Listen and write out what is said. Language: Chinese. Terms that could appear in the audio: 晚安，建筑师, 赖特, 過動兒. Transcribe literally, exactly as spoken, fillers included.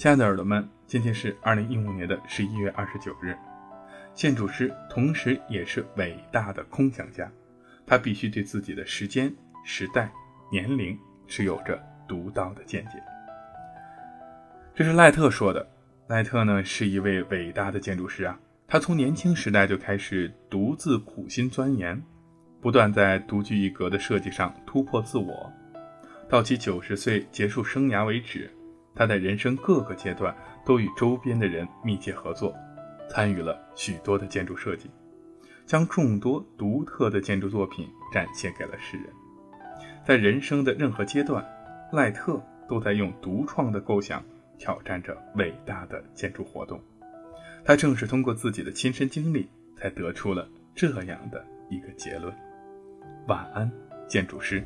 亲爱的耳朵们，今天是二零一五年的十一月二十九日。建筑师同时也是伟大的空想家，他必须对自己的时间、时代、年龄是有着独到的见解。这是赖特说的。赖特呢是一位伟大的建筑师啊，他从年轻时代就开始独自苦心钻研，不断在独具一格的设计上突破自我。到其九十岁结束生涯为止，他在人生各个阶段都与周边的人密切合作，参与了许多的建筑设计，将众多独特的建筑作品展现给了世人。在人生的任何阶段，赖特都在用独创的构想挑战着伟大的建筑活动。他正是通过自己的亲身经历，才得出了这样的一个结论。晚安，建筑师。